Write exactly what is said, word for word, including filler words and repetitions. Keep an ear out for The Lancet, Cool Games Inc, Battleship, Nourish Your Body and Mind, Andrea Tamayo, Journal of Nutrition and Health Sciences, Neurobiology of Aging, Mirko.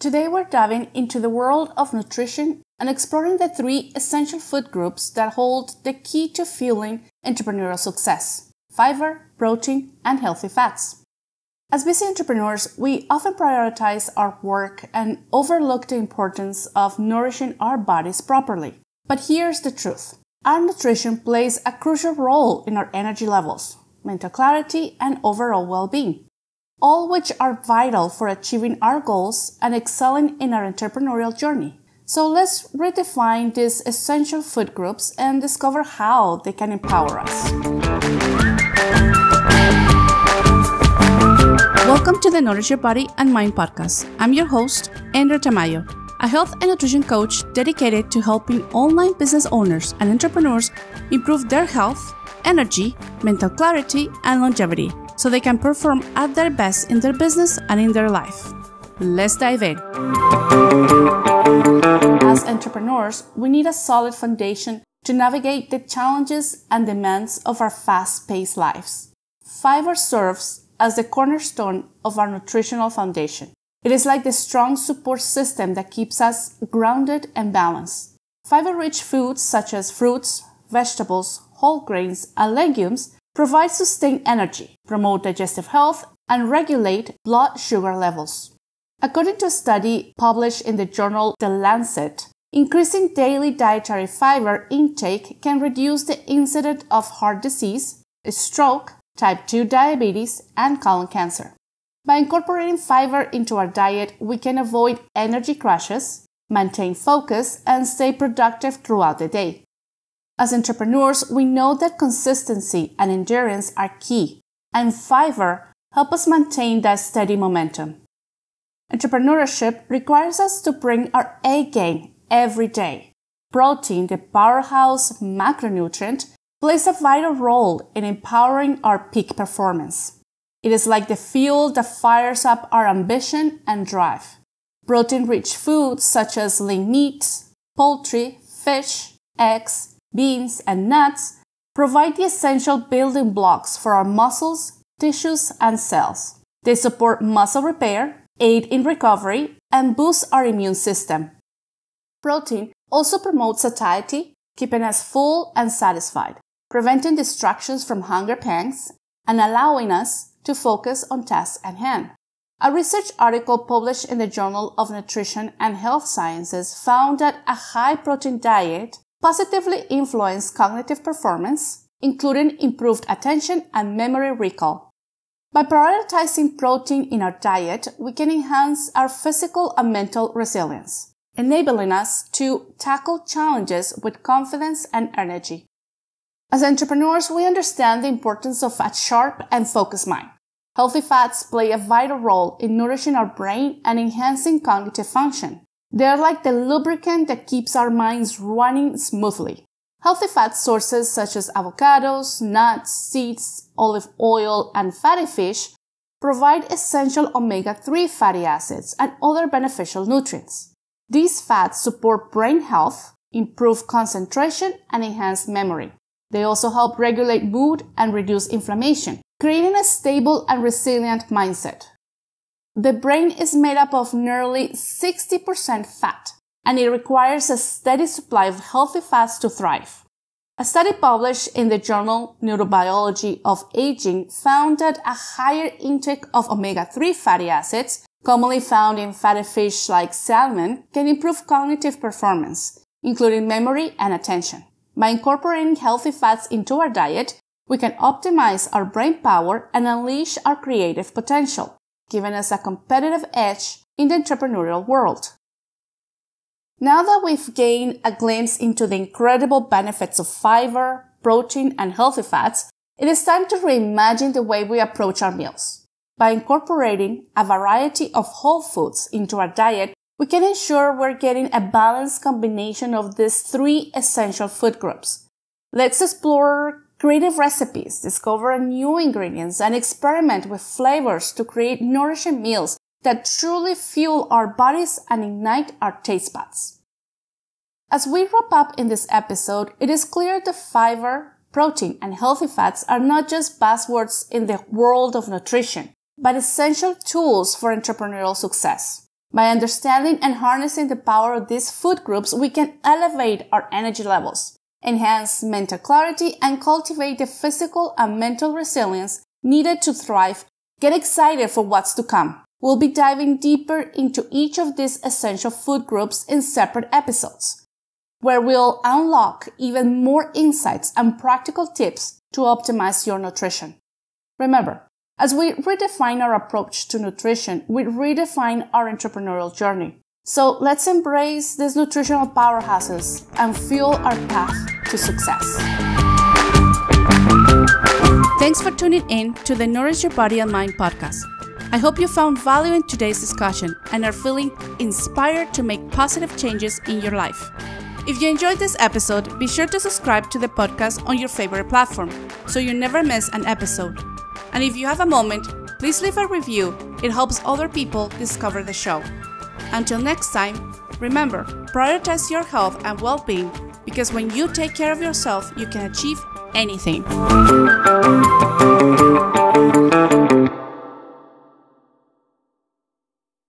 Today we're diving into the world of nutrition and exploring the three essential food groups that hold the key to fueling entrepreneurial success: fiber, protein, and healthy fats. As busy entrepreneurs, we often prioritize our work and overlook the importance of nourishing our bodies properly. But here's the truth. Our nutrition plays a crucial role in our energy levels, mental clarity, and overall well-being, all which are vital for achieving our goals and excelling in our entrepreneurial journey. So let's redefine these essential food groups and discover how they can empower us. Welcome to the Nourish Your Body and Mind podcast. I'm your host, Andrea Tamayo, a health and nutrition coach dedicated to helping online business owners and entrepreneurs improve their health, energy, mental clarity, and longevity, so they can perform at their best in their business and in their life. Let's dive in. As entrepreneurs, we need a solid foundation to navigate the challenges and demands of our fast-paced lives. Fiber serves as the cornerstone of our nutritional foundation. It is like the strong support system that keeps us grounded and balanced. Fiber-rich foods such as fruits, vegetables, whole grains, and legumes provide sustained energy, promote digestive health, and regulate blood sugar levels. According to a study published in the journal The Lancet, increasing daily dietary fiber intake can reduce the incidence of heart disease, stroke, type two diabetes, and colon cancer. By incorporating fiber into our diet, we can avoid energy crashes, maintain focus, and stay productive throughout the day. As entrepreneurs, we know that consistency and endurance are key, and fiber helps us maintain that steady momentum. Entrepreneurship requires us to bring our A game every day. Protein, the powerhouse macronutrient, plays a vital role in empowering our peak performance. It is like the fuel that fires up our ambition and drive. Protein-rich foods such as lean meats, poultry, fish, eggs, beans, and nuts provide the essential building blocks for our muscles, tissues, and cells. They support muscle repair, aid in recovery, and boost our immune system. Protein also promotes satiety, keeping us full and satisfied, preventing distractions from hunger pangs, and allowing us to focus on tasks at hand. A research article published in the Journal of Nutrition and Health Sciences found that a high-protein diet positively influence cognitive performance, including improved attention and memory recall. By prioritizing protein in our diet, we can enhance our physical and mental resilience, enabling us to tackle challenges with confidence and energy. As entrepreneurs, we understand the importance of a sharp and focused mind. Healthy fats play a vital role in nourishing our brain and enhancing cognitive function. They're like the lubricant that keeps our minds running smoothly. Healthy fat sources such as avocados, nuts, seeds, olive oil, and fatty fish provide essential omega three fatty acids and other beneficial nutrients. These fats support brain health, improve concentration, and enhance memory. They also help regulate mood and reduce inflammation, creating a stable and resilient mindset. The brain is made up of nearly sixty percent fat, and it requires a steady supply of healthy fats to thrive. A study published in the journal Neurobiology of Aging found that a higher intake of omega three fatty acids, commonly found in fatty fish like salmon, can improve cognitive performance, including memory and attention. By incorporating healthy fats into our diet, we can optimize our brain power and unleash our creative potential, giving us a competitive edge in the entrepreneurial world. Now that we've gained a glimpse into the incredible benefits of fiber, protein, and healthy fats, it is time to reimagine the way we approach our meals. By incorporating a variety of whole foods into our diet, we can ensure we're getting a balanced combination of these three essential food groups. Let's explore creative recipes, discover new ingredients, and experiment with flavors to create nourishing meals that truly fuel our bodies and ignite our taste buds. As we wrap up in this episode, it is clear that fiber, protein, and healthy fats are not just buzzwords in the world of nutrition, but essential tools for entrepreneurial success. By understanding and harnessing the power of these food groups, we can elevate our energy levels, enhance mental clarity, and cultivate the physical and mental resilience needed to thrive. Get excited for what's to come. We'll be diving deeper into each of these essential food groups in separate episodes, where we'll unlock even more insights and practical tips to optimize your nutrition. Remember, as we redefine our approach to nutrition, we redefine our entrepreneurial journey. So let's embrace these nutritional powerhouses and fuel our path to success. Thanks for tuning in to the Nourish Your Body and Mind podcast. I hope you found value in today's discussion and are feeling inspired to make positive changes in your life. If you enjoyed this episode, be sure to subscribe to the podcast on your favorite platform so you never miss an episode. And if you have a moment, please leave a review. It helps other people discover the show. Until next time, remember, prioritize your health and well-being, because when you take care of yourself, you can achieve anything.